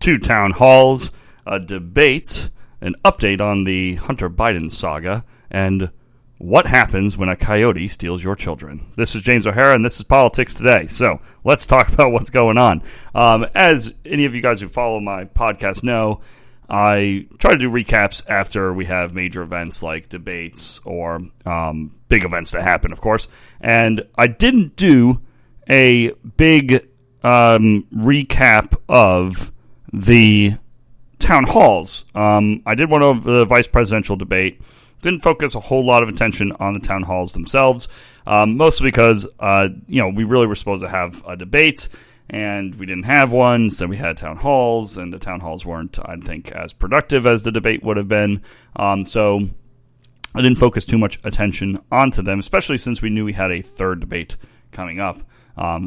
two town halls, a debate, an update on the Hunter Biden saga, and what happens when a coyote steals your children. This is James O'Hara, and this is Politics Today. So let's talk about what's going on. As any of you guys who follow my podcast know, I try to do recaps after we have major events like debates or big events that happen, of course. And I didn't do a big recap of the town halls. I did one of the vice presidential debate. Didn't focus a whole lot of attention on the town halls themselves, mostly because we really were supposed to have a debate, and we didn't have one, so we had town halls, and the town halls weren't, I think, as productive as the debate would have been. So I didn't focus too much attention onto them, especially since we knew we had a third debate coming up,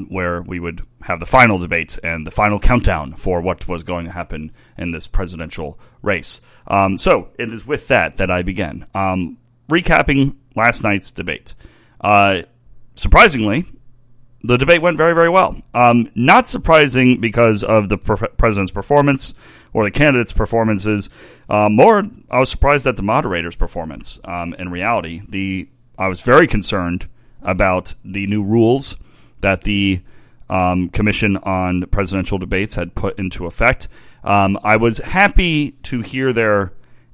where we would have the final debate and the final countdown for what was going to happen in this presidential race. So it is with that I begin. Recapping last night's debate. Surprisingly, the debate went very, very well. Not surprising because of the president's performance or the candidates' performances. More, I was surprised at the moderator's performance. In reality, I was very concerned about the new rules that the Commission on Presidential Debates had put into effect. I was happy to hear their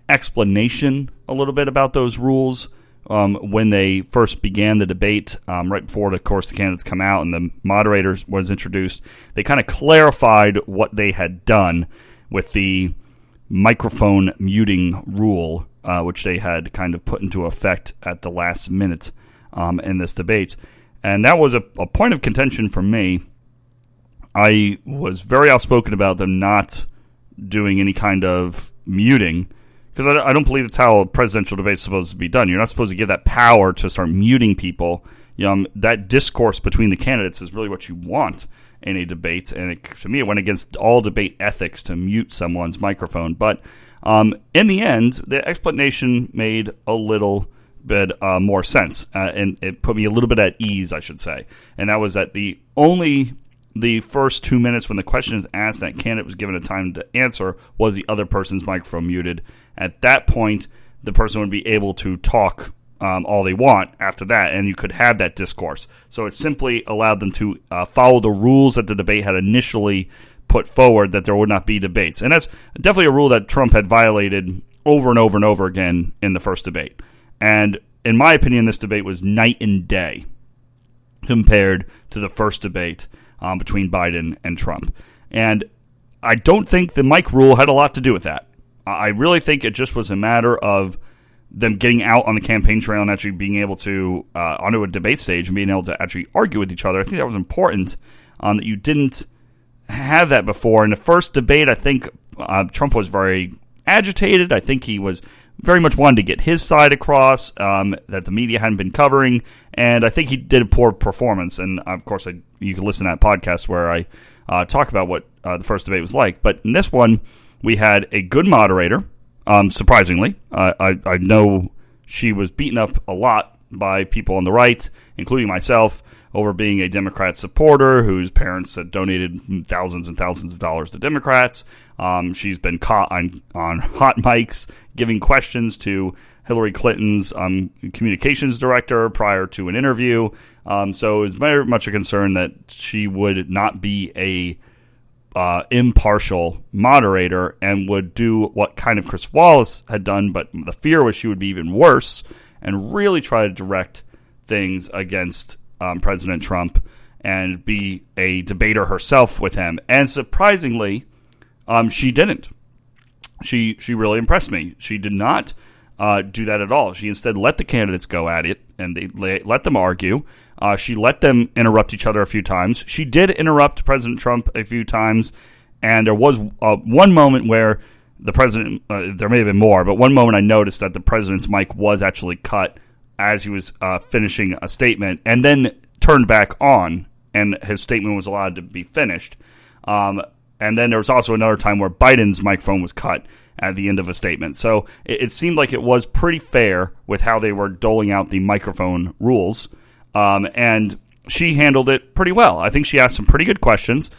explanation a little bit about those rules when they first began the debate, right before, of course, the candidates come out and the moderator was introduced. They kind of clarified what they had done with the microphone muting rule, which they had kind of put into effect at the last minute in this debate. And that was a point of contention for me. I was very outspoken about them not doing any kind of muting, because I don't believe that's how a presidential debate is supposed to be done. You're not supposed to give that power to start muting people. That discourse between the candidates is really what you want in a debate. And to me, it went against all debate ethics to mute someone's microphone. But in the end, the explanation made a little bit more sense, and it put me a little bit at ease, I should say. And that was that the first 2 minutes when the question is asked, that candidate was given a time to answer, was the other person's microphone muted. At that point, the person would be able to talk all they want after that, and you could have that discourse. So it simply allowed them to follow the rules that the debate had initially put forward, that there would not be debates. And that's definitely a rule that Trump had violated over and over and over again in the first debate. And in my opinion, this debate was night and day compared to the first debate between Biden and Trump. And I don't think the mic rule had a lot to do with that. I really think it just was a matter of them getting out on the campaign trail and actually being able to onto a debate stage and being able to actually argue with each other. I think that was important, that you didn't have that before. In the first debate, I think Trump was very agitated. I think he was very much wanted to get his side across, that the media hadn't been covering, and I think he did a poor performance. And, of course, you can listen to that podcast where I talk about what the first debate was like. But in this one, we had a good moderator, surprisingly. I know she was beaten up a lot by people on the right, including myself, over being a Democrat supporter whose parents had donated thousands and thousands of dollars to Democrats. She's been caught on hot mics giving questions to Hillary Clinton's communications director prior to an interview. So it was very much a concern that she would not be a impartial moderator and would do what kind of Chris Wallace had done, but the fear was she would be even worse and really try to direct things against President Trump and be a debater herself with him. And surprisingly, she didn't. She really impressed me. She did not do that at all. She instead let the candidates go at it, and they let them argue. She let them interrupt each other a few times. She did interrupt President Trump a few times, and there was one moment where the president, there may have been more, but one moment I noticed that the president's mic was actually cut as he was finishing a statement, and then turned back on, and his statement was allowed to be finished. And then there was also another time where Biden's microphone was cut at the end of a statement. So it seemed like it was pretty fair with how they were doling out the microphone rules, and she handled it pretty well. I think she asked some pretty good questions.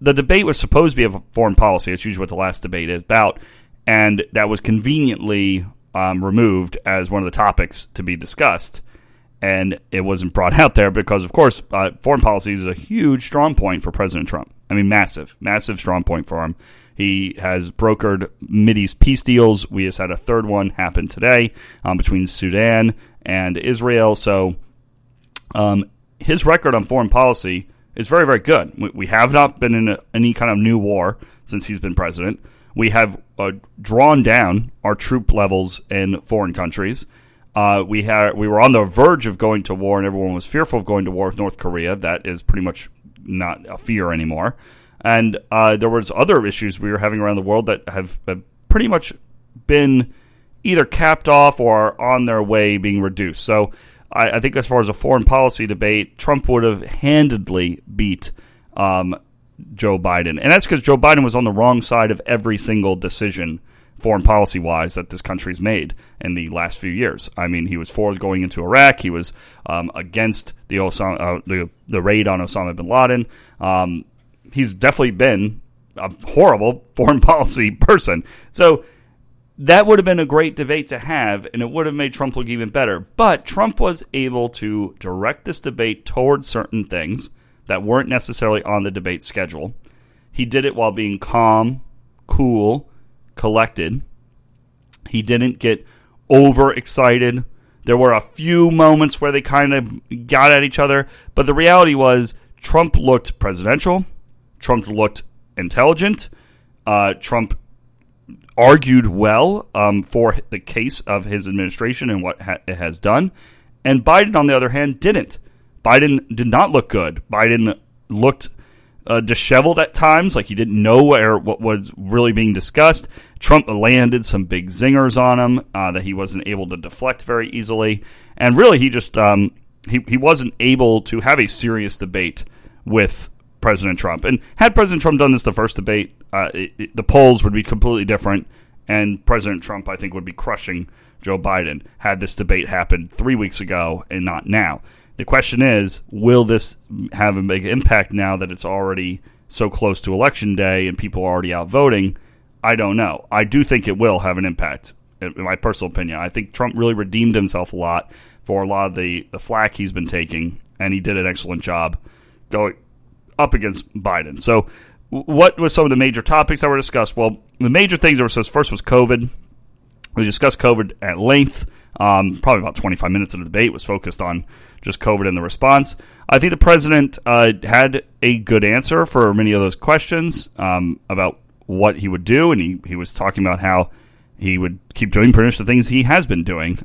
the debate was supposed to be of foreign policy. It's usually what the last debate is about. And that was conveniently removed as one of the topics to be discussed. And it wasn't brought out there because, of course, foreign policy is a huge strong point for President Trump. I mean, massive strong point for him. He has brokered Mideast peace deals. We just had a third one happen today between Sudan and Israel. So his record on foreign policy is very, very good. We have not been in any kind of new war since he's been president. We have drawn down our troop levels in foreign countries. We were on the verge of going to war, and everyone was fearful of going to war with North Korea. That is pretty much not a fear anymore. And there was other issues we were having around the world that have pretty much been either capped off or on their way being reduced. So I think as far as a foreign policy debate, Trump would have handedly beat Joe Biden. And that's because Joe Biden was on the wrong side of every single decision foreign policy-wise that this country's made in the last few years. I mean, he was for going into Iraq. He was against the raid on Osama bin Laden. He's definitely been a horrible foreign policy person. So that would have been a great debate to have, and it would have made Trump look even better. But Trump was able to direct this debate towards certain things that weren't necessarily on the debate schedule. He did it while being calm, cool, collected. He didn't get overexcited. There were a few moments where they kind of got at each other, but the reality was Trump looked presidential. Trump looked intelligent. Trump argued well for the case of his administration and what it has done. And Biden, on the other hand, didn't. Biden did not look good. Biden looked disheveled at times, like he didn't know what was really being discussed. Trump landed some big zingers on him that he wasn't able to deflect very easily. And really, he just he wasn't able to have a serious debate with President Trump. And had President Trump done this the first debate, the polls would be completely different. And President Trump, I think, would be crushing Joe Biden had this debate happened 3 weeks ago and not now. The question is, will this have a big impact now that it's already so close to Election Day and people are already out voting? I don't know. I do think it will have an impact, in my personal opinion. I think Trump really redeemed himself a lot for a lot of the flack he's been taking, and he did an excellent job going up against Biden. So what was some of the major topics that were discussed? Well, the major things that were discussed first was COVID. We discussed COVID at length. Probably about 25 minutes of the debate was focused on just COVID and the response. I think the president had a good answer for many of those questions about what he would do, and he was talking about how he would keep doing pretty much the things he has been doing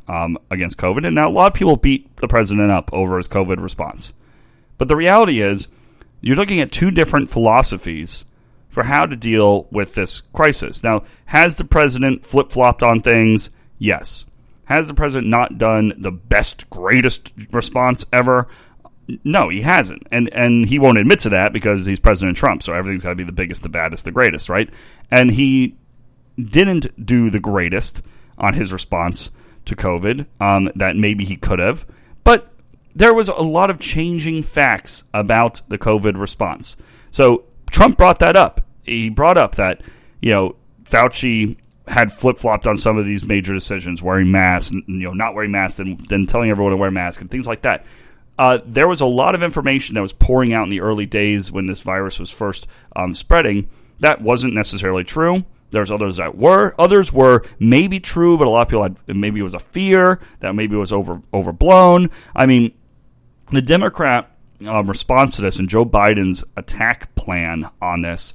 against COVID. And now a lot of people beat the president up over his COVID response. But the reality is you're looking at two different philosophies for how to deal with this crisis. Now, has the president flip-flopped on things? Yes. Has the president not done the best, greatest response ever? No, he hasn't. And he won't admit to that because he's President Trump, so everything's got to be the biggest, the baddest, the greatest, right? And he didn't do the greatest on his response to COVID that maybe he could have. But there was a lot of changing facts about the COVID response. So Trump brought that up. He brought up that, Fauci had flip-flopped on some of these major decisions, wearing masks, and, not wearing masks, and then telling everyone to wear masks and things like that. There was a lot of information that was pouring out in the early days when this virus was first spreading. That wasn't necessarily true. There's others that were. Others were maybe true, but a lot of people had, maybe it was a fear, that maybe it was overblown. I mean, the Democrat response to this and Joe Biden's attack plan on this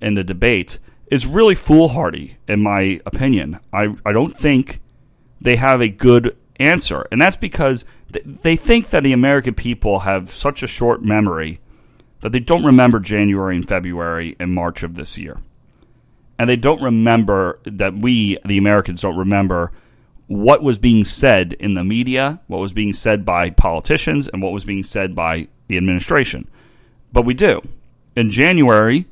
in the debate is really foolhardy, in my opinion. I don't think they have a good answer. And that's because they think that the American people have such a short memory that they don't remember January and February and March of this year. And they don't remember that we, the Americans, don't remember what was being said in the media, what was being said by politicians, and what was being said by the administration. But we do. In January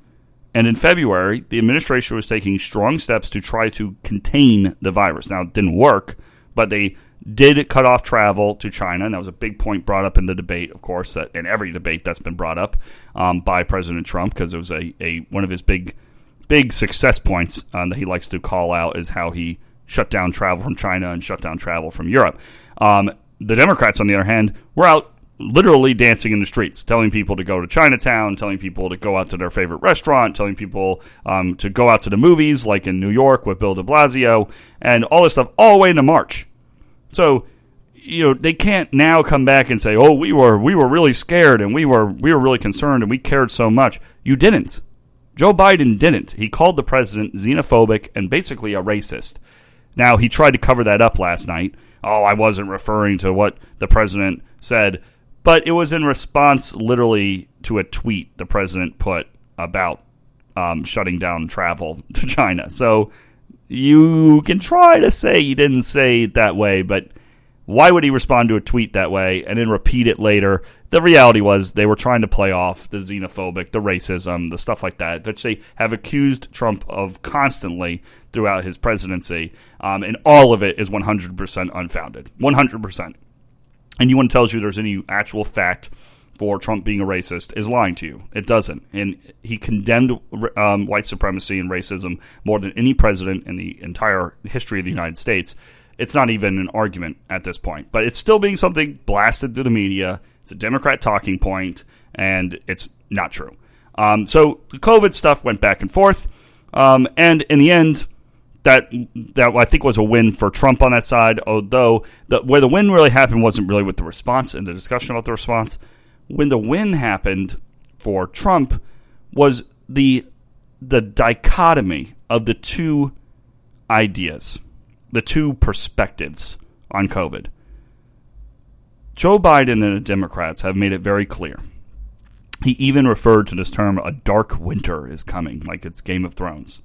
and in February, the administration was taking strong steps to try to contain the virus. Now, it didn't work, but they did it cut off travel to China? And that was a big point brought up in the debate, of course, that in every debate that's been brought up by President Trump, because it was one of his big success points that he likes to call out is how he shut down travel from China and shut down travel from Europe. The Democrats, on the other hand, were out literally dancing in the streets, telling people to go to Chinatown, telling people to go out to their favorite restaurant, telling people to go out to the movies, like in New York with Bill de Blasio, and all this stuff all the way into March. So, you know, they can't now come back and say, "Oh, we were really scared and we were really concerned and we cared so much." You didn't. Joe Biden didn't. He called the president xenophobic and basically a racist. Now, he tried to cover that up last night. "Oh, I wasn't referring to what the president said," but it was in response literally to a tweet the president put about shutting down travel to China. So you can try to say you didn't say it that way, but why would he respond to a tweet that way and then repeat it later? The reality was they were trying to play off the xenophobic, the racism, the stuff like that, which they have accused Trump of constantly throughout his presidency, and all of it is 100% unfounded, 100%. Anyone tells you there's any actual fact for Trump being a racist is lying to you. It doesn't. And he condemned white supremacy and racism more than any president in the entire history of the United States. It's not even an argument at this point. But it's still being something blasted to the media. It's a Democrat talking point, and it's not true. So the COVID stuff went back and forth. And in the end, that I think was a win for Trump on that side, although where the win really happened wasn't really with the response and the discussion about the response. When the win happened for Trump was the dichotomy of the two ideas, the two perspectives on COVID. Joe Biden and the Democrats have made it very clear. He even referred to this term, a dark winter is coming, like it's Game of Thrones.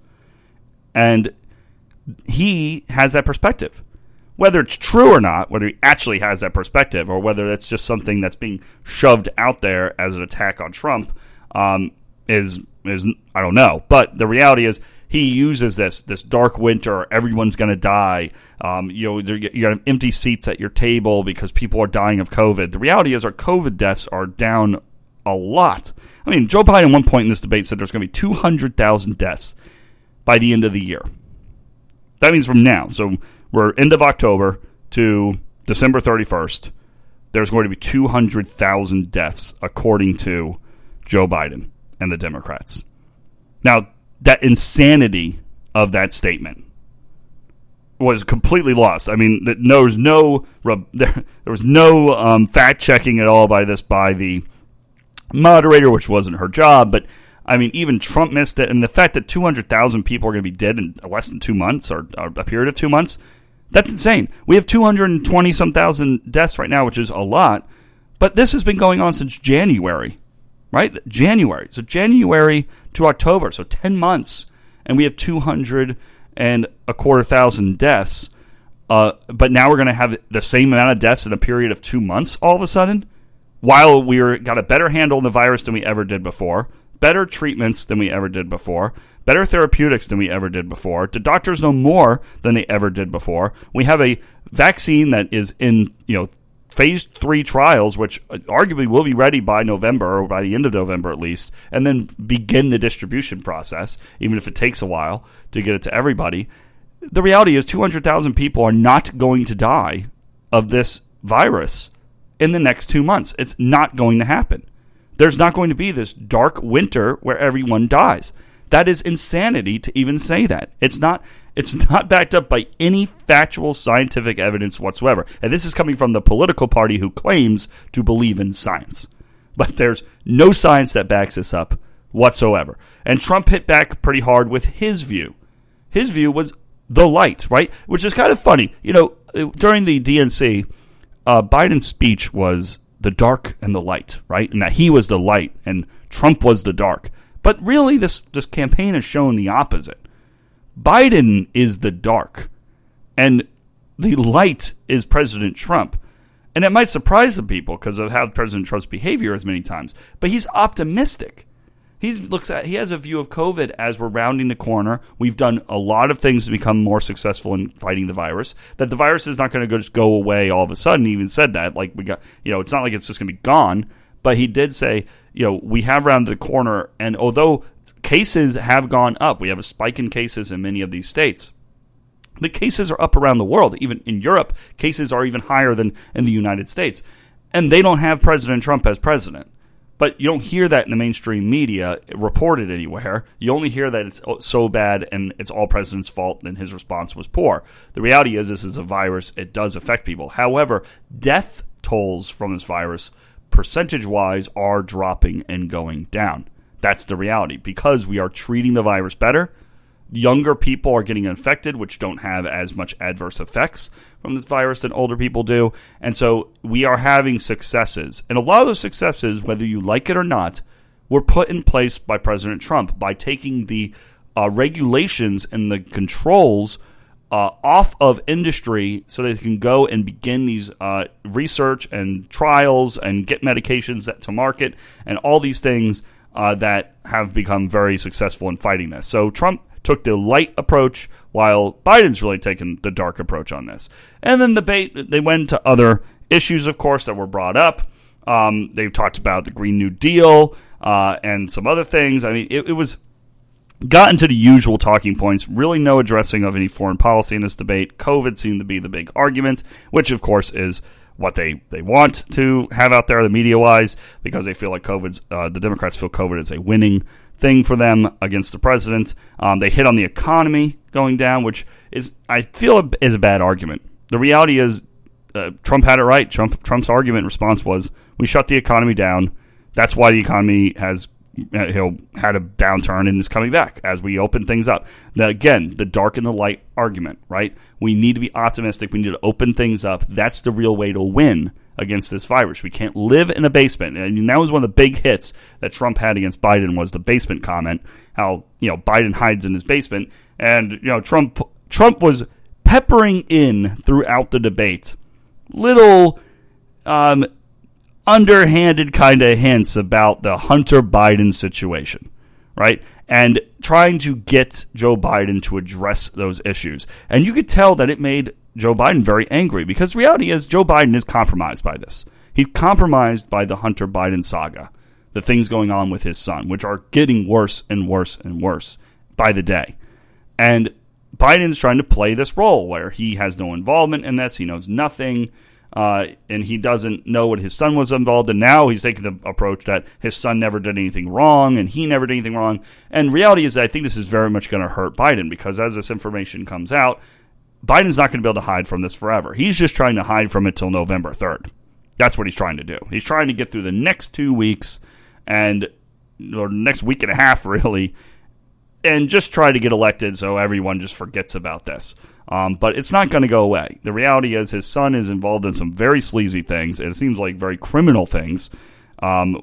And he has that perspective. Whether it's true or not, whether he actually has that perspective, or whether that's just something that's being shoved out there as an attack on Trump, is I don't know. But the reality is, he uses this dark winter. Everyone's going to die. You have empty seats at your table because people are dying of COVID. The reality is, our COVID deaths are down a lot. I mean, Joe Biden at one point in this debate said there's going to be 200,000 deaths by the end of the year. That means from now, so we're end of October to December 31st, there's going to be 200,000 deaths, according to Joe Biden and the Democrats. Now, that insanity of that statement was completely lost. I mean, there was no fact checking at all by the moderator, which wasn't her job, but I mean, even Trump missed it. And the fact that 200,000 people are going to be dead in less than 2 months or a period of 2 months, that's insane. We have 220-some thousand deaths right now, which is a lot. But this has been going on since January, right? January. So January to October, so 10 months. And we have 225,000 deaths. But now we're going to have the same amount of deaths in a period of 2 months all of a sudden, while we got a better handle on the virus than we ever did before. Better treatments than we ever did before, better therapeutics than we ever did before. The doctors know more than they ever did before. We have a vaccine that is in, phase 3 trials, which arguably will be ready by November or by the end of November at least, and then begin the distribution process, even if it takes a while to get it to everybody. The reality is 200,000 people are not going to die of this virus in the next 2 months. It's not going to happen. There's not going to be this dark winter where everyone dies. That is insanity to even say that. It's not backed up by any factual scientific evidence whatsoever. And this is coming from the political party who claims to believe in science. But there's no science that backs this up whatsoever. And Trump hit back pretty hard with his view. His view was the light, right? Which is kind of funny. During the DNC, Biden's speech was the dark and the light, right? And that he was the light and Trump was the dark. But really, this campaign has shown the opposite. Biden is the dark, and the light is President Trump. And it might surprise some people because of how President Trump's behavior is many times, but he's optimistic. He has a view of COVID as we're rounding the corner. We've done a lot of things to become more successful in fighting the virus. That the virus is not going to just go away all of a sudden. He even said that, like, we got, you know, it's not like it's just going to be gone. But he did say, you know, we have rounded the corner, and although cases have gone up, we have a spike in cases in many of these states. The cases are up around the world. Even in Europe, cases are even higher than in the United States, and they don't have President Trump as president. But you don't hear that in the mainstream media reported anywhere. You only hear that it's so bad and it's all president's fault and his response was poor. The reality is this is a virus. It does affect people. However, death tolls from this virus percentage-wise are dropping and going down. That's the reality because we are treating the virus better. Younger people are getting infected, which don't have as much adverse effects from this virus than older people do. And so we are having successes. And a lot of those successes, whether you like it or not, were put in place by President Trump by taking the regulations and the controls off of industry so they can go and begin these research and trials and get medications to market and all these things that have become very successful in fighting this. So Trump took the light approach, while Biden's really taken the dark approach on this. And then they went into other issues, of course, that were brought up. They've talked about the Green New Deal and some other things. I mean, it was gotten to the usual talking points, really no addressing of any foreign policy in this debate. COVID seemed to be the big argument, which, of course, is what they want to have out there, the media-wise, because they feel like the Democrats feel COVID is a winning thing for them against the president. They hit on the economy going down, which is, I feel, is a bad argument. The reality is Trump had it right. Trump's argument response was, we shut the economy down. That's why the economy has had a downturn and is coming back as we open things up. Now, again, the dark and the light argument, right? We need to be optimistic. We need to open things up. That's the real way to win against this virus. We can't live in a basement. And that was one of the big hits that Trump had against Biden was the basement comment, how, you know, Biden hides in his basement. And, you know, Trump was peppering in throughout the debate little underhanded kind of hints about the Hunter Biden situation, right? And trying to get Joe Biden to address those issues. And you could tell that it made Joe Biden very angry because the reality is Joe Biden is compromised by this. He's compromised by the Hunter Biden saga, the things going on with his son, which are getting worse and worse and worse by the day. And Biden is trying to play this role where he has no involvement in this. He knows nothing, and he doesn't know what his son was involved in. Now he's taking the approach that his son never did anything wrong and he never did anything wrong. And reality is that I think this is very much going to hurt Biden because as this information comes out, Biden's not going to be able to hide from this forever. He's just trying to hide from it till November 3rd. That's what he's trying to do. He's trying to get through the next 2 weeks or next week and a half, really, and just try to get elected so everyone just forgets about this. But it's not going to go away. The reality is his son is involved in some very sleazy things. It seems like very criminal things,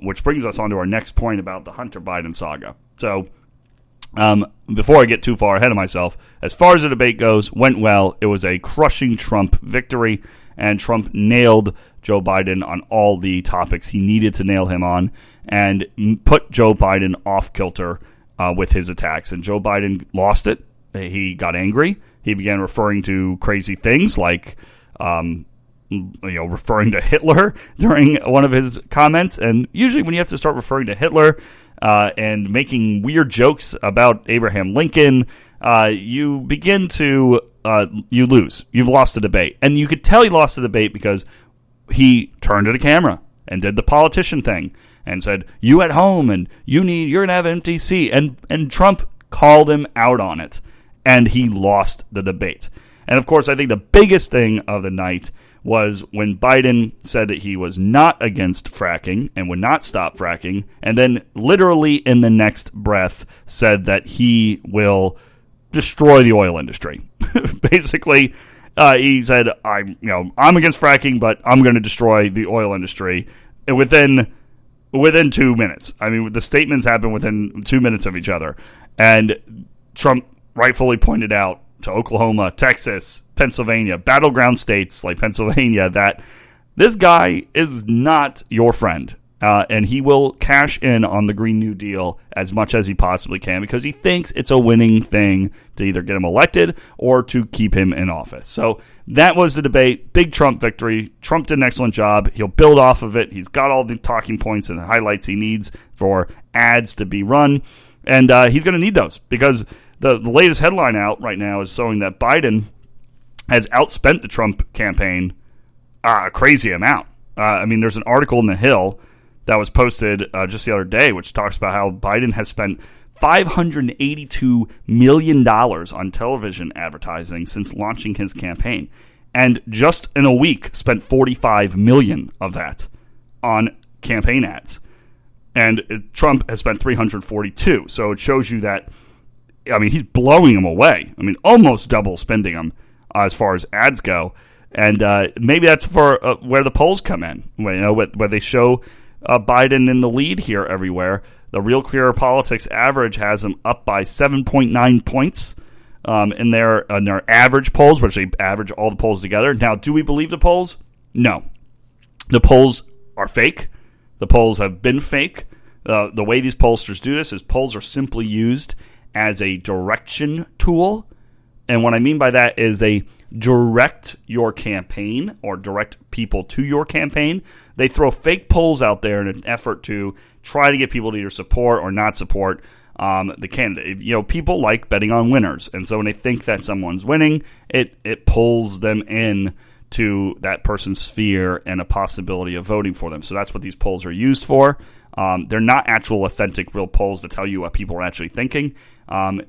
which brings us on to our next point about the Hunter Biden saga. So before I get too far ahead of myself, as far as the debate goes, went well. It was a crushing Trump victory, and Trump nailed Joe Biden on all the topics he needed to nail him on and put Joe Biden off kilter with his attacks. And Joe Biden lost it. He got angry. He began referring to crazy things like, referring to Hitler during one of his comments. And usually when you have to start referring to Hitler and making weird jokes about Abraham Lincoln, you begin to you lose. You've lost the debate. And you could tell he lost the debate because he turned to the camera and did the politician thing and said, you at home and you're going to have an empty seat. And Trump called him out on it. And he lost the debate. And, of course, I think the biggest thing of the night was when Biden said that he was not against fracking and would not stop fracking, and then literally in the next breath said that he will destroy the oil industry. Basically, he said, I'm against fracking, but I'm going to destroy the oil industry within 2 minutes. I mean, the statements happened within 2 minutes of each other. And Trump rightfully pointed out to Oklahoma, Texas, Pennsylvania, battleground states like Pennsylvania, that this guy is not your friend. And he will cash in on the Green New Deal as much as he possibly can because he thinks it's a winning thing to either get him elected or to keep him in office. So that was the debate. Big Trump victory. Trump did an excellent job. He'll build off of it. He's got all the talking points and the highlights he needs for ads to be run. And he's going to need those because the latest headline out right now is showing that Biden has outspent the Trump campaign a crazy amount. I mean, there's an article in The Hill that was posted just the other day, which talks about how Biden has spent $582 million on television advertising since launching his campaign. And just in a week, spent $45 million of that on campaign ads. And Trump has spent $342. So it shows you that, I mean, he's blowing them away. I mean, almost double spending them as far as ads go. And maybe that's for where the polls come in, where they show Biden in the lead here everywhere. The Real Clear Politics average has him up by 7.9 points in their average polls, which they average all the polls together. Now, do we believe the polls? No. The polls are fake. The polls have been fake. The way these pollsters do this is polls are simply used as a direction tool. And what I mean by that is they direct your campaign or direct people to your campaign. They throw fake polls out there in an effort to try to get people to either support or not support the candidate. You know, people like betting on winners. And so when they think that someone's winning, it pulls them in to that person's sphere and a possibility of voting for them. So that's what these polls are used for. They're not actual authentic real polls that tell you what people are actually thinking.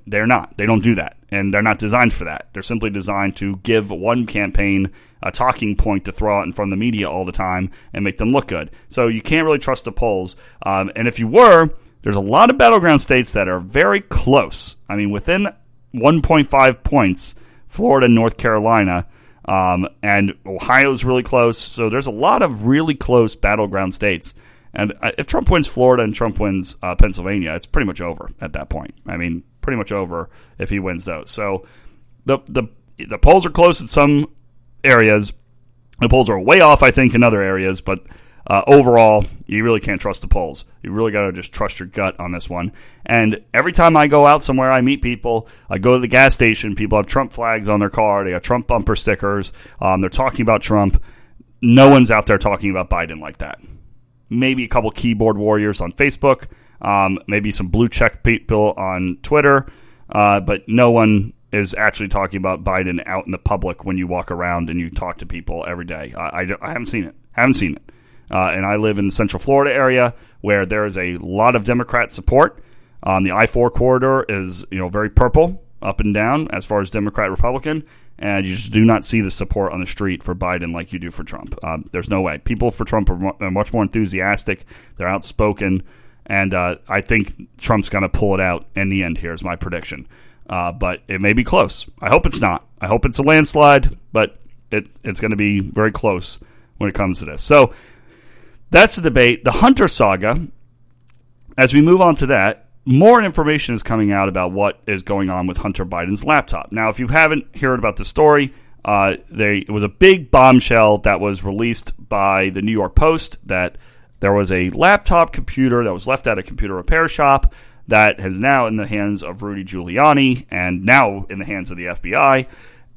They're not. They don't do that. And they're not designed for that. They're simply designed to give one campaign a talking point to throw out in front of the media all the time and make them look good. So you can't really trust the polls. And if you were, there's a lot of battleground states that are very close. I mean, within 1.5 points, Florida and North Carolina, and Ohio's really close. So there's a lot of really close battleground states. And if Trump wins Florida and Trump wins Pennsylvania, it's pretty much over at that point. I mean, pretty much over if he wins those. So the polls are close in some areas. The polls are way off, I think, in other areas. But overall, you really can't trust the polls. You really got to just trust your gut on this one. And every time I go out somewhere, I meet people. I go to the gas station. People have Trump flags on their car. They got Trump bumper stickers. They're talking about Trump. No one's out there talking about Biden like that. Maybe a couple keyboard warriors on Facebook, maybe some blue check people on Twitter, but no one is actually talking about Biden out in the public when you walk around and you talk to people every day. I haven't seen it. And I live in the Central Florida area where there is a lot of Democrat support. The I-4 corridor is very purple up and down as far as Democrat-Republican. And you just do not see the support on the street for Biden like you do for Trump. There's no way. People for Trump are much more enthusiastic. They're outspoken. And I think Trump's going to pull it out in the end here is my prediction. But it may be close. I hope it's not. I hope it's a landslide. But it's going to be very close when it comes to this. So that's the debate. The Hunter saga, as we move on to that, more information is coming out about what is going on with Hunter Biden's laptop. Now, if you haven't heard about the story, it was a big bombshell that was released by the New York Post that there was a laptop computer that was left at a computer repair shop that is now in the hands of Rudy Giuliani and now in the hands of the FBI.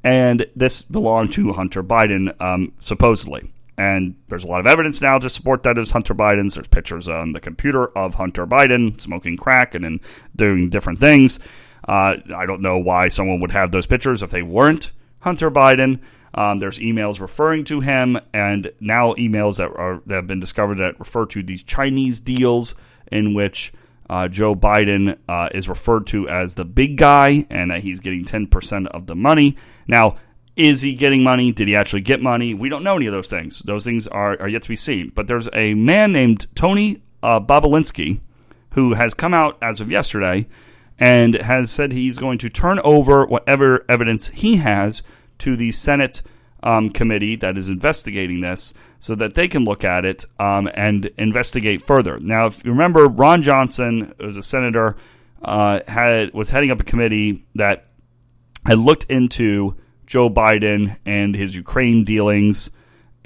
And this belonged to Hunter Biden, supposedly. And there's a lot of evidence now to support that as Hunter Biden's. There's pictures on the computer of Hunter Biden smoking crack and then doing different things. I don't know why someone would have those pictures if they weren't Hunter Biden. There's emails referring to him and now emails that have been discovered that refer to these Chinese deals in which Joe Biden is referred to as the big guy and that he's getting 10% of the money. Now, is he getting money? Did he actually get money? We don't know any of those things. Those things are yet to be seen. But there's a man named Tony Bobulinski who has come out as of yesterday and has said he's going to turn over whatever evidence he has to the Senate committee that is investigating this so that they can look at it and investigate further. Now, if you remember, Ron Johnson, who was a senator, was heading up a committee that had looked into Joe Biden and his Ukraine dealings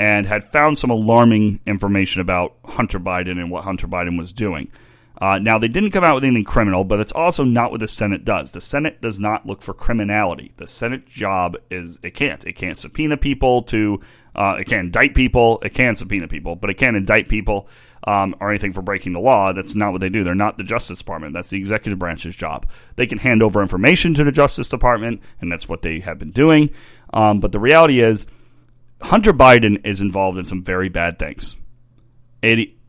and had found some alarming information about Hunter Biden and what Hunter Biden was doing. Now, they didn't come out with anything criminal, but it's also not what the Senate does. The Senate does not look for criminality. The Senate job is it can't. It can't subpoena people to it can't indict people. It can subpoena people, but it can't indict people or anything for breaking the law. That's not what they do. They're not the Justice Department. That's the executive branch's job. They can hand over information to the Justice Department, and that's what they have been doing. But the reality is Hunter Biden is involved in some very bad things.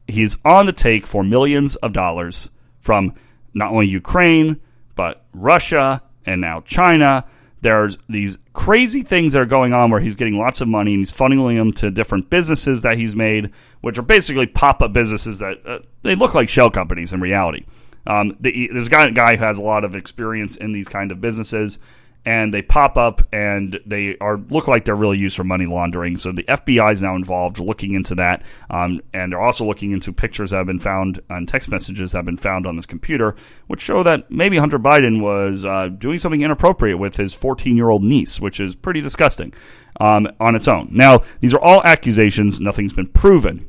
He's on the take for millions of dollars from not only Ukraine, but Russia and now China. There's these crazy things that are going on where he's getting lots of money and he's funneling them to different businesses that he's made, which are basically pop-up businesses that they look like shell companies in reality. There's a guy who has a lot of experience in these kind of businesses, and they pop up and they look like they're really used for money laundering. So the FBI is now involved looking into that, and they're also looking into pictures that have been found and text messages that have been found on this computer, which show that maybe Hunter Biden was doing something inappropriate with his 14-year-old niece, which is pretty disgusting on its own. Now, these are all accusations. Nothing's been proven.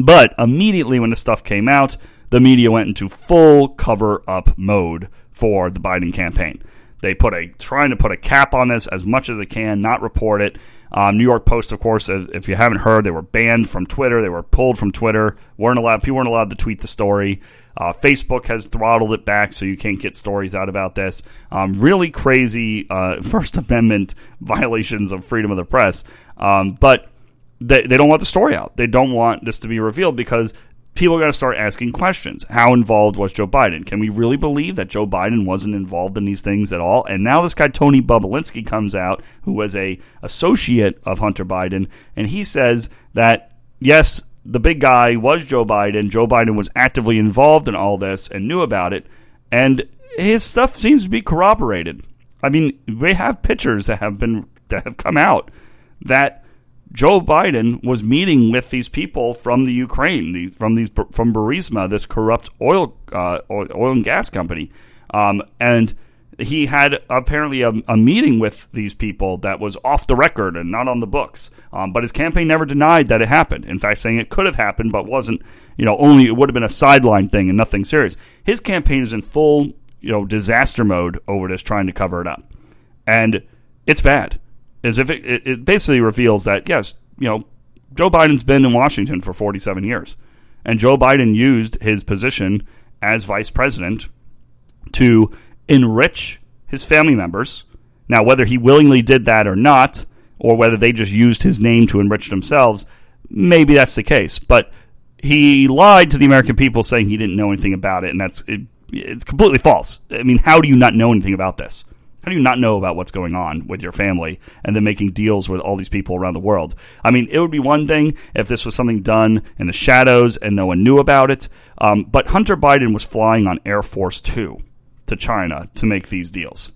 But immediately when this stuff came out, the media went into full cover-up mode for the Biden campaign. They trying to put a cap on this as much as they can, not report it. New York Post, of course, if you haven't heard, they were banned from Twitter. They were pulled from Twitter. People weren't allowed to tweet the story. Facebook has throttled it back, so you can't get stories out about this. Really crazy First Amendment violations of freedom of the press. But they don't want the story out. They don't want this to be revealed because people are going to start asking questions. How involved was Joe Biden? Can we really believe that Joe Biden wasn't involved in these things at all? And now this guy, Tony Bobulinski, comes out, who was an associate of Hunter Biden, and he says that, yes, the big guy was Joe Biden. Joe Biden was actively involved in all this and knew about it, and his stuff seems to be corroborated. I mean, we have pictures that have come out that Joe Biden was meeting with these people from the Ukraine, from Burisma, this corrupt oil and gas company, and he had apparently a meeting with these people that was off the record and not on the books. But his campaign never denied that it happened. In fact, saying it could have happened, but wasn't. Only it would have been a sideline thing and nothing serious. His campaign is in full, disaster mode over this, trying to cover it up, and it's bad. As if it basically reveals that, yes, Joe Biden's been in Washington for 47 years. And Joe Biden used his position as vice president to enrich his family members. Now, whether he willingly did that or not, or whether they just used his name to enrich themselves, maybe that's the case. But he lied to the American people saying he didn't know anything about it. And it's completely false. I mean, how do you not know anything about this? How do you not know about what's going on with your family and then making deals with all these people around the world? I mean, it would be one thing if this was something done in the shadows and no one knew about it. But Hunter Biden was flying on Air Force 2 to China to make these deals.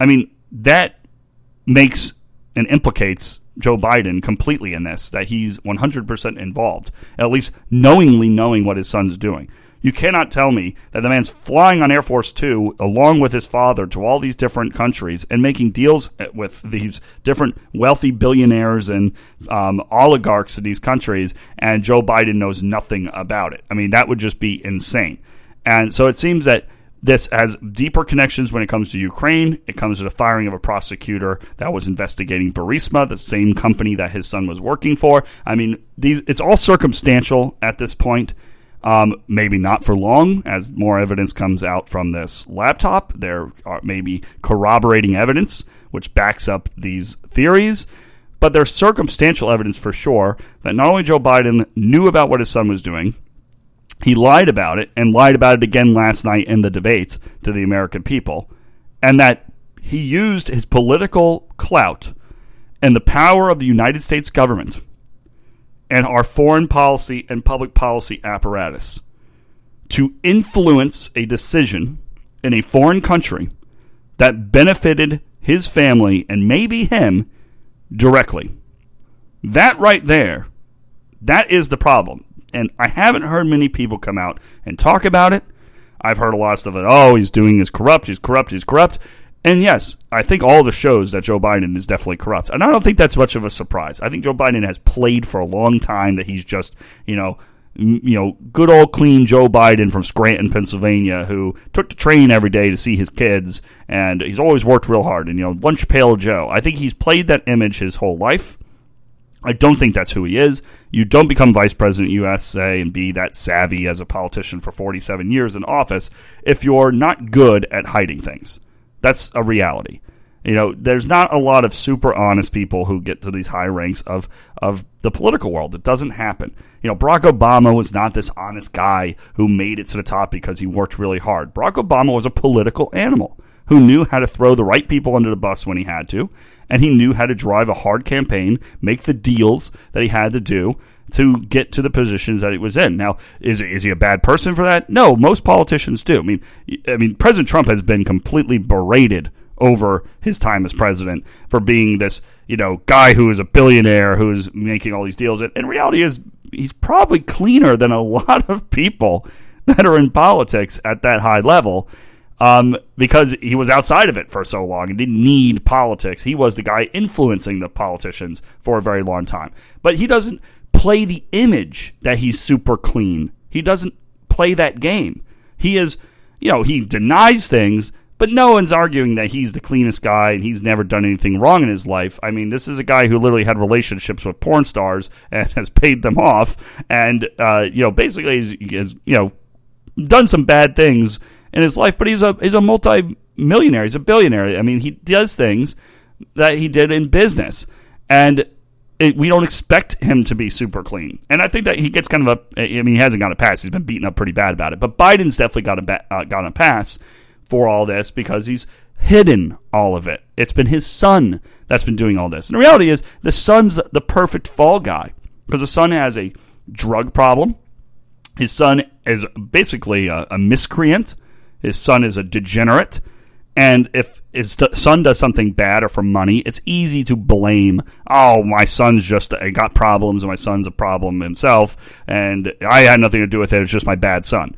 I mean, that makes and implicates Joe Biden completely in this, that he's 100% involved, at least knowing what his son's doing. You cannot tell me that the man's flying on Air Force 2 along with his father to all these different countries and making deals with these different wealthy billionaires and oligarchs in these countries, and Joe Biden knows nothing about it. I mean, that would just be insane. And so it seems that this has deeper connections when it comes to Ukraine. It comes to the firing of a prosecutor that was investigating Burisma, the same company that his son was working for. I mean, it's all circumstantial at this point. Maybe not for long, as more evidence comes out from this laptop. There are maybe corroborating evidence, which backs up these theories. But there's circumstantial evidence for sure that not only Joe Biden knew about what his son was doing, he lied about it and lied about it again last night in the debates to the American people, and that he used his political clout and the power of the United States government and our foreign policy and public policy apparatus to influence a decision in a foreign country that benefited his family and maybe him directly. That right there, that is the problem. And I haven't heard many people come out and talk about it. I've heard a lot of stuff that, he's corrupt. And yes, I think all this shows that Joe Biden is definitely corrupt. And I don't think that's much of a surprise. I think Joe Biden has played for a long time that he's just, good old clean Joe Biden from Scranton, Pennsylvania, who took the train every day to see his kids, and he's always worked real hard, and, lunch pail Joe. I think he's played that image his whole life. I don't think that's who he is. You don't become vice president USA and be that savvy as a politician for 47 years in office if you're not good at hiding things. That's a reality. There's not a lot of super honest people who get to these high ranks of the political world. It doesn't happen. Barack Obama was not this honest guy who made it to the top because he worked really hard. Barack Obama was a political animal who knew how to throw the right people under the bus when he had to, and he knew how to drive a hard campaign, make the deals that he had to do to get to the positions that he was in. Now, is he a bad person for that? No, most politicians do. I mean, President Trump has been completely berated over his time as president for being this, guy who is a billionaire who's making all these deals. And reality is he's probably cleaner than a lot of people that are in politics at that high level because he was outside of it for so long and didn't need politics. He was the guy influencing the politicians for a very long time. But he doesn't play the image that he's super clean. He doesn't play that game. He is, he denies things, but no one's arguing that he's the cleanest guy and he's never done anything wrong in his life. I mean, this is a guy who literally had relationships with porn stars and has paid them off and, basically has done some bad things in his life. But he's a multi-millionaire. He's a billionaire. I mean, he does things that he did in business. And we don't expect him to be super clean. And I think that he gets kind of he hasn't got a pass. He's been beaten up pretty bad about it. But Biden's definitely got a pass for all this because he's hidden all of it. It's been his son that's been doing all this. And the reality is the son's the perfect fall guy because the son has a drug problem. His son is basically a miscreant. His son is a degenerate. And if his son does something bad or for money, it's easy to blame. Oh, my son's just got problems and my son's a problem himself. And I had nothing to do with it. It's just my bad son.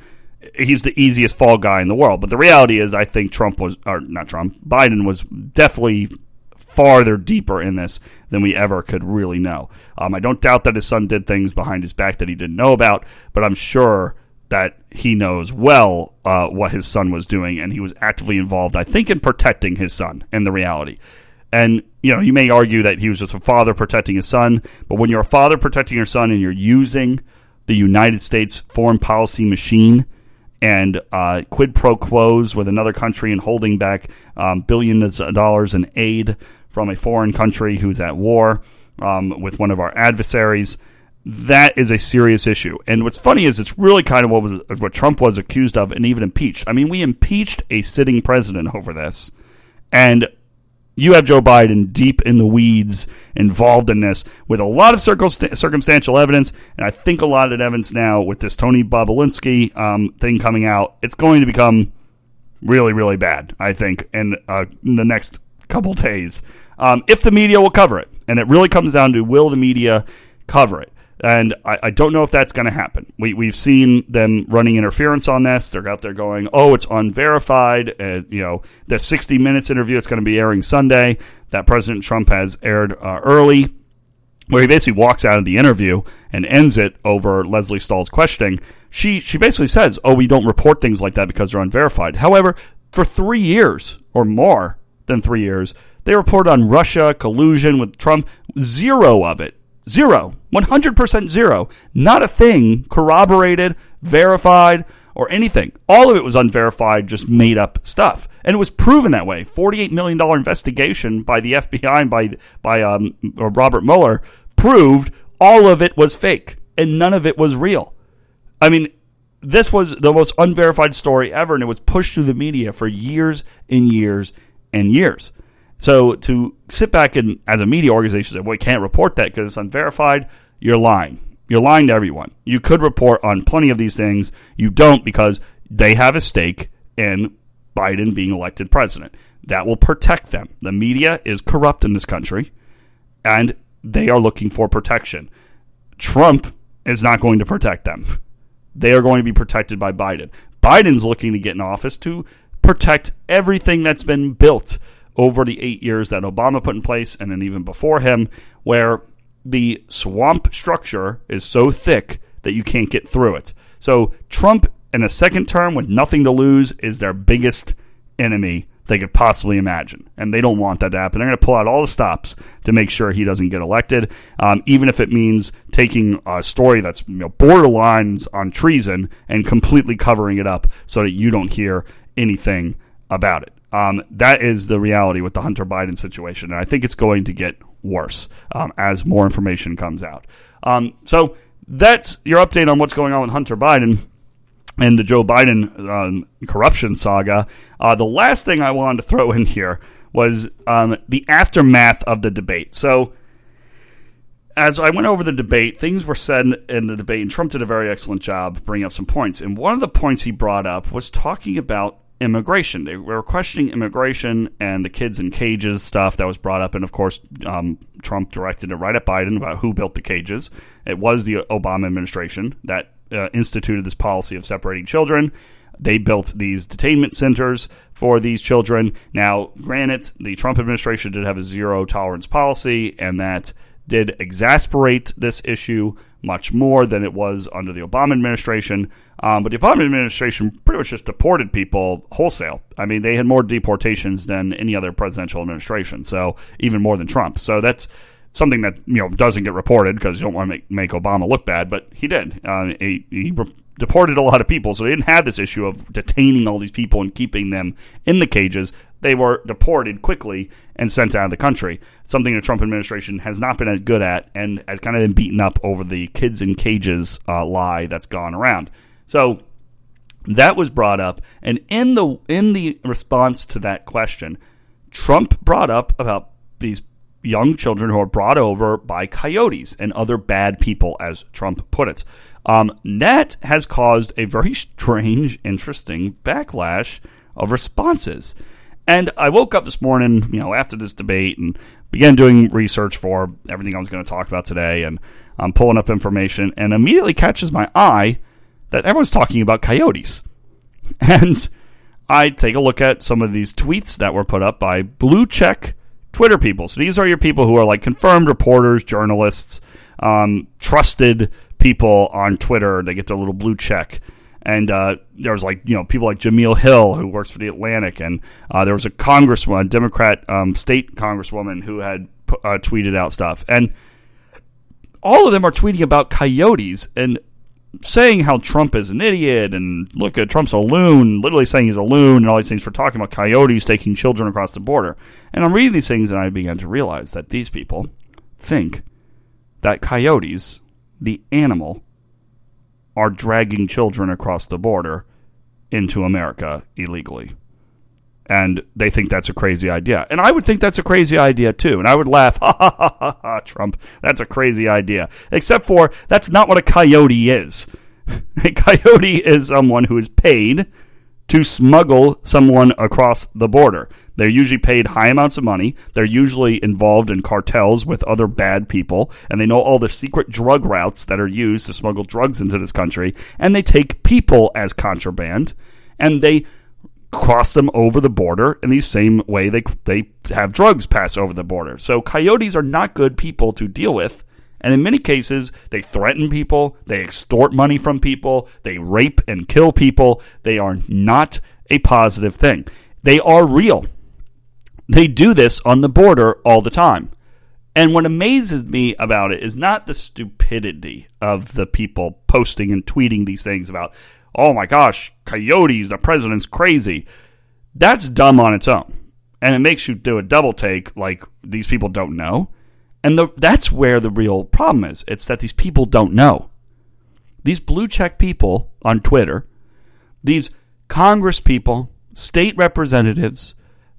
He's the easiest fall guy in the world. But the reality is I think Biden was definitely farther deeper in this than we ever could really know. I don't doubt that his son did things behind his back that he didn't know about, but I'm sure that he knows well what his son was doing, and he was actively involved, I think, in protecting his son in the reality. And, you may argue that he was just a father protecting his son, but when you're a father protecting your son and you're using the United States foreign policy machine and quid pro quos with another country and holding back billions of dollars in aid from a foreign country who's at war with one of our adversaries, that is a serious issue. And what's funny is it's really kind of what Trump was accused of and even impeached. I mean, we impeached a sitting president over this. And you have Joe Biden deep in the weeds, involved in this, with a lot of circumstantial evidence, and I think a lot of evidence now with this Tony Bobulinski thing coming out, it's going to become really, really bad, I think, in the next couple days, if the media will cover it. And it really comes down to, will the media cover it? And I don't know if that's going to happen. We've seen them running interference on this. They're out there going, oh, it's unverified. The 60 Minutes interview that's going to be airing Sunday that President Trump has aired early, where he basically walks out of the interview and ends it over Leslie Stahl's questioning. She basically says, oh, we don't report things like that because they're unverified. However, for 3 years or more than 3 years, they reported on Russia, collusion with Trump, zero of it. Zero. 100% zero. Not a thing corroborated, verified, or anything. All of it was unverified, just made up stuff. And it was proven that way. $48 million investigation by the FBI and by Robert Mueller proved all of it was fake and none of it was real. I mean, this was the most unverified story ever, and it was pushed through the media for years and years and years. So to sit back and, as a media organization, say, well, we can't report that because it's unverified, you're lying. You're lying to everyone. You could report on plenty of these things. You don't because they have a stake in Biden being elected president. That will protect them. The media is corrupt in this country, and they are looking for protection. Trump is not going to protect them. They are going to be protected by Biden. Biden's looking to get in office to protect everything that's been built over the 8 years that Obama put in place, and then even before him, where the swamp structure is so thick that you can't get through it. So Trump in a second term with nothing to lose is their biggest enemy they could possibly imagine. And they don't want that to happen. They're going to pull out all the stops to make sure he doesn't get elected, even if it means taking a story that's borderlines on treason and completely covering it up so that you don't hear anything about it. That is the reality with the Hunter Biden situation. And I think it's going to get worse as more information comes out. So that's your update on what's going on with Hunter Biden and the Joe Biden corruption saga. The last thing I wanted to throw in here was the aftermath of the debate. So as I went over the debate, things were said in the debate, and Trump did a very excellent job bringing up some points. And one of the points he brought up was talking about immigration. They were questioning immigration and the kids in cages stuff that was brought up. And of course, Trump directed it right at Biden about who built the cages. It was the Obama administration that instituted this policy of separating children. They built these detainment centers for these children. Now, granted, the Trump administration did have a zero tolerance policy, and that did exasperate this issue much more than it was under the Obama administration. But the Obama administration pretty much just deported people wholesale. I mean, they had more deportations than any other presidential administration, so even more than Trump. So that's something that doesn't get reported because you don't want to make Obama look bad, but he did. He deported a lot of people, so they didn't have this issue of detaining all these people and keeping them in the cages. They were deported quickly and sent out of the country, something the Trump administration has not been as good at and has kind of been beaten up over the kids in cages lie that's gone around. So that was brought up, and in the response to that question, Trump brought up about these young children who are brought over by coyotes and other bad people, as Trump put it. That has caused a very strange, interesting backlash of responses. And I woke up this morning, after this debate and began doing research for everything I was going to talk about today. And I'm pulling up information and immediately catches my eye that everyone's talking about coyotes. And I take a look at some of these tweets that were put up by Blue Check Twitter people. So these are your people who are like confirmed reporters, journalists, trusted people on Twitter. They get their little blue check. And there's people like Jameel Hill, who works for The Atlantic. And there was a congresswoman, Democrat state congresswoman, who had tweeted out stuff. And all of them are tweeting about coyotes and saying how Trump is an idiot and look at Trump's a loon, literally saying he's a loon and all these things for talking about coyotes taking children across the border. And I'm reading these things and I began to realize that these people think that coyotes, the animal, are dragging children across the border into America illegally. And they think that's a crazy idea. And I would think that's a crazy idea, too. And I would laugh, ha, ha, ha, ha, ha, Trump, that's a crazy idea. Except for that's not what a coyote is. A coyote is someone who is paid to smuggle someone across the border. They're usually paid high amounts of money. They're usually involved in cartels with other bad people. And they know all the secret drug routes that are used to smuggle drugs into this country. And they take people as contraband. And they cross them over the border in the same way they have drugs pass over the border. So coyotes are not good people to deal with. And in many cases, they threaten people. They extort money from people. They rape and kill people. They are not a positive thing. They are real. They do this on the border all the time. And what amazes me about it is not the stupidity of the people posting and tweeting these things about, oh my gosh, coyotes, the president's crazy. That's dumb on its own. And it makes you do a double take like these people don't know. And that's where the real problem is. It's that these people don't know. These blue check people on Twitter, these Congress people, state representatives,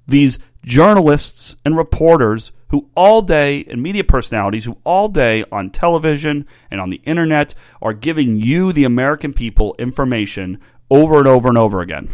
these journalists and reporters who all day, and media personalities who all day on television and on the internet are giving you, the American people, information over and over and over again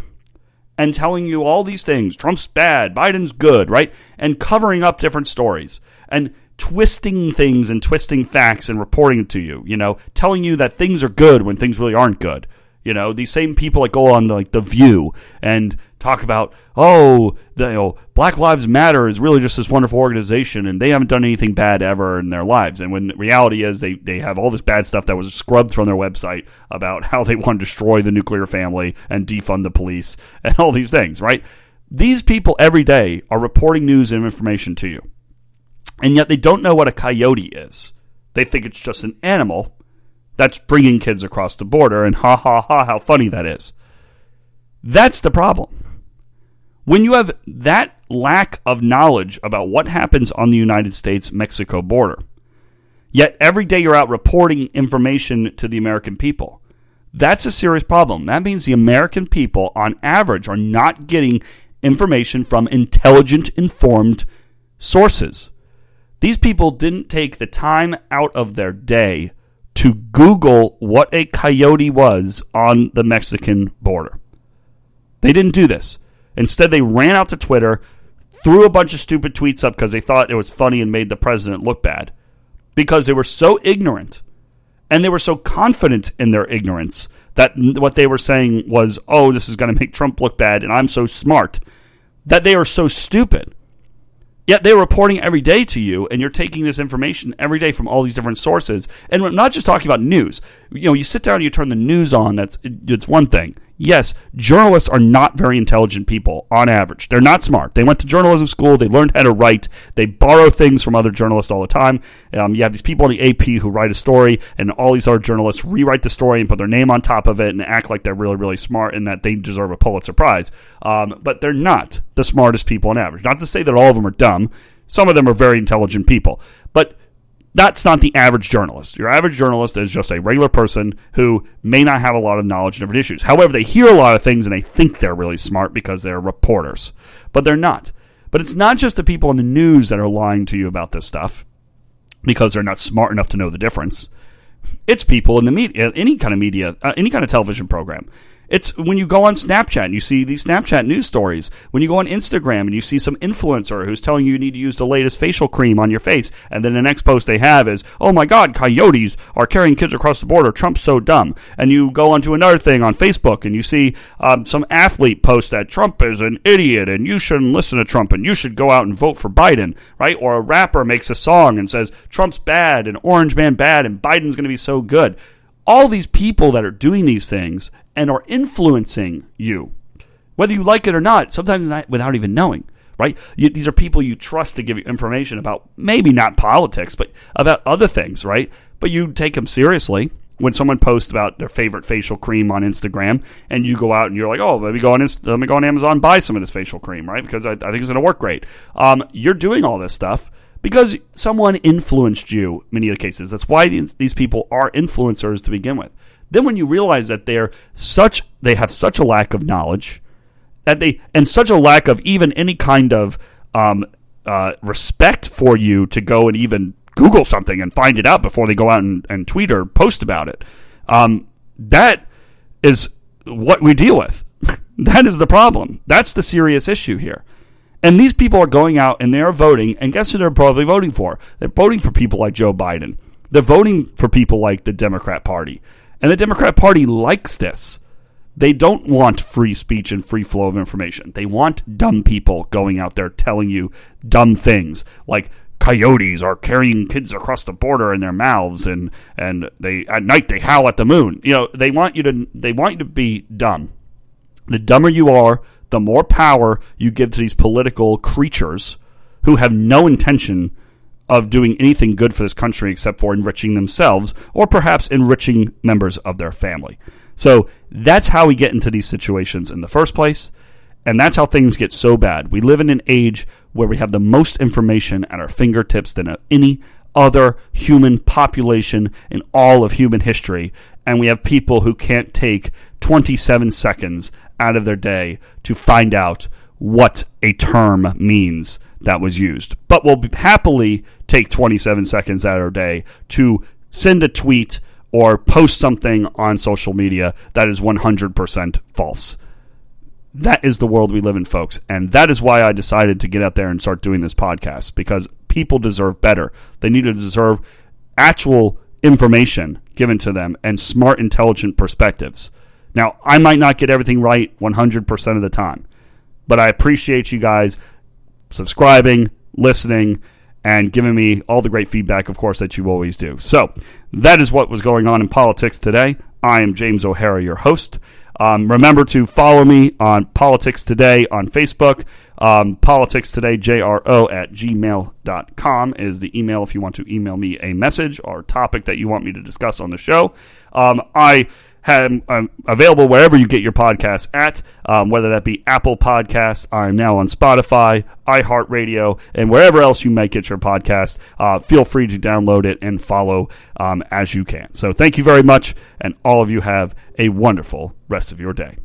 and telling you all these things. Trump's bad, Biden's good, right? And covering up different stories and twisting things and twisting facts and reporting to you, telling you that things are good when things really aren't good. You know, these same people that go on like The View and talk about, oh, the, you know, Black Lives Matter is really just this wonderful organization and they haven't done anything bad ever in their lives. And when reality is they have all this bad stuff that was scrubbed from their website about how they want to destroy the nuclear family and defund the police and all these things, right? These people every day are reporting news and information to you. And yet they don't know what a coyote is. They think it's just an animal that's bringing kids across the border, and ha, ha, ha, how funny that is. That's the problem. When you have that lack of knowledge about what happens on the United States-Mexico border, yet every day you're out reporting information to the American people, that's a serious problem. That means the American people, on average, are not getting information from intelligent, informed sources. These people didn't take the time out of their day to Google what a coyote was on the Mexican border. They didn't do this. Instead, they ran out to Twitter, threw a bunch of stupid tweets up because they thought it was funny and made the president look bad because they were so ignorant and they were so confident in their ignorance that what they were saying was, oh, this is going to make Trump look bad and I'm so smart, that they are so stupid. Yet they're reporting every day to you, and you're taking this information every day from all these different sources. And I'm not just talking about news. You know, you sit down and you turn the news on. It's one thing. Yes, journalists are not very intelligent people on average. They're not smart. They went to journalism school. They learned how to write. They borrow things from other journalists all the time. You have these people in the AP who write a story, and all these other journalists rewrite the story and put their name on top of it and act like they're really, really smart and that they deserve a Pulitzer Prize. But they're not the smartest people on average. Not to say that all of them are dumb. Some of them are very intelligent people. But that's not the average journalist. Your average journalist is just a regular person who may not have a lot of knowledge of different issues. However, they hear a lot of things and they think they're really smart because they're reporters. But they're not. But it's not just the people in the news that are lying to you about this stuff because they're not smart enough to know the difference. It's people in the media, any kind of television program. It's when you go on Snapchat and you see these Snapchat news stories. When you go on Instagram and you see some influencer who's telling you you need to use the latest facial cream on your face, and then the next post they have is, oh my God, coyotes are carrying kids across the border. Trump's so dumb. And you go onto another thing on Facebook and you see some athlete post that Trump is an idiot and you shouldn't listen to Trump and you should go out and vote for Biden, right? Or a rapper makes a song and says Trump's bad and Orange Man bad and Biden's going to be so good. All these people that are doing these things and are influencing you, whether you like it or not, sometimes not without even knowing, right? These are people you trust to give you information about, maybe not politics, but about other things, right? But you take them seriously. When someone posts about their favorite facial cream on Instagram and you go out and you're like, oh, let me go on Amazon and buy some of this facial cream, right? Because I think it's going to work great. You're doing all this stuff because someone influenced you in many of the cases. That's why these people are influencers to begin with. Then when you realize that they have such a lack of knowledge that such a lack of even any kind of respect for you to go and even Google something and find it out before they go out and tweet or post about it, that is what we deal with. That is the problem. That's the serious issue here. And these people are going out and they are voting, and guess who they're probably voting for? They're voting for people like Joe Biden. They're voting for people like the Democrat Party. And the Democrat Party likes this. They don't want free speech and free flow of information. They want dumb people going out there telling you dumb things like coyotes are carrying kids across the border in their mouths and they at night they howl at the moon. You know, they want you to be dumb. The dumber you are, the more power you give to these political creatures who have no intention of doing anything good for this country except for enriching themselves or perhaps enriching members of their family. So that's how we get into these situations in the first place, and that's how things get so bad. We live in an age where we have the most information at our fingertips than any other human population in all of human history, and we have people who can't take 27 seconds out of their day to find out what a term means that was used. But we'll happily take 27 seconds out of our day to send a tweet or post something on social media that is 100% false. That is the world we live in, folks. And that is why I decided to get out there and start doing this podcast, because people deserve better. They need to deserve actual information given to them and smart, intelligent perspectives. Now, I might not get everything right 100% of the time, but I appreciate you guys subscribing, listening, and giving me all the great feedback, of course, that you always do. So that is what was going on in politics today. I am James O'Hara, your host. Remember to follow me on Politics Today on Facebook. Politics Today, JRO@gmail.com is the email if you want to email me a message or topic that you want me to discuss on the show. I'm available wherever you get your podcasts at, whether that be Apple Podcasts. I'm now on Spotify, iHeartRadio, and wherever else you might get your podcast. Feel free to download it and follow as you can. So thank you very much, and all of you have a wonderful rest of your day.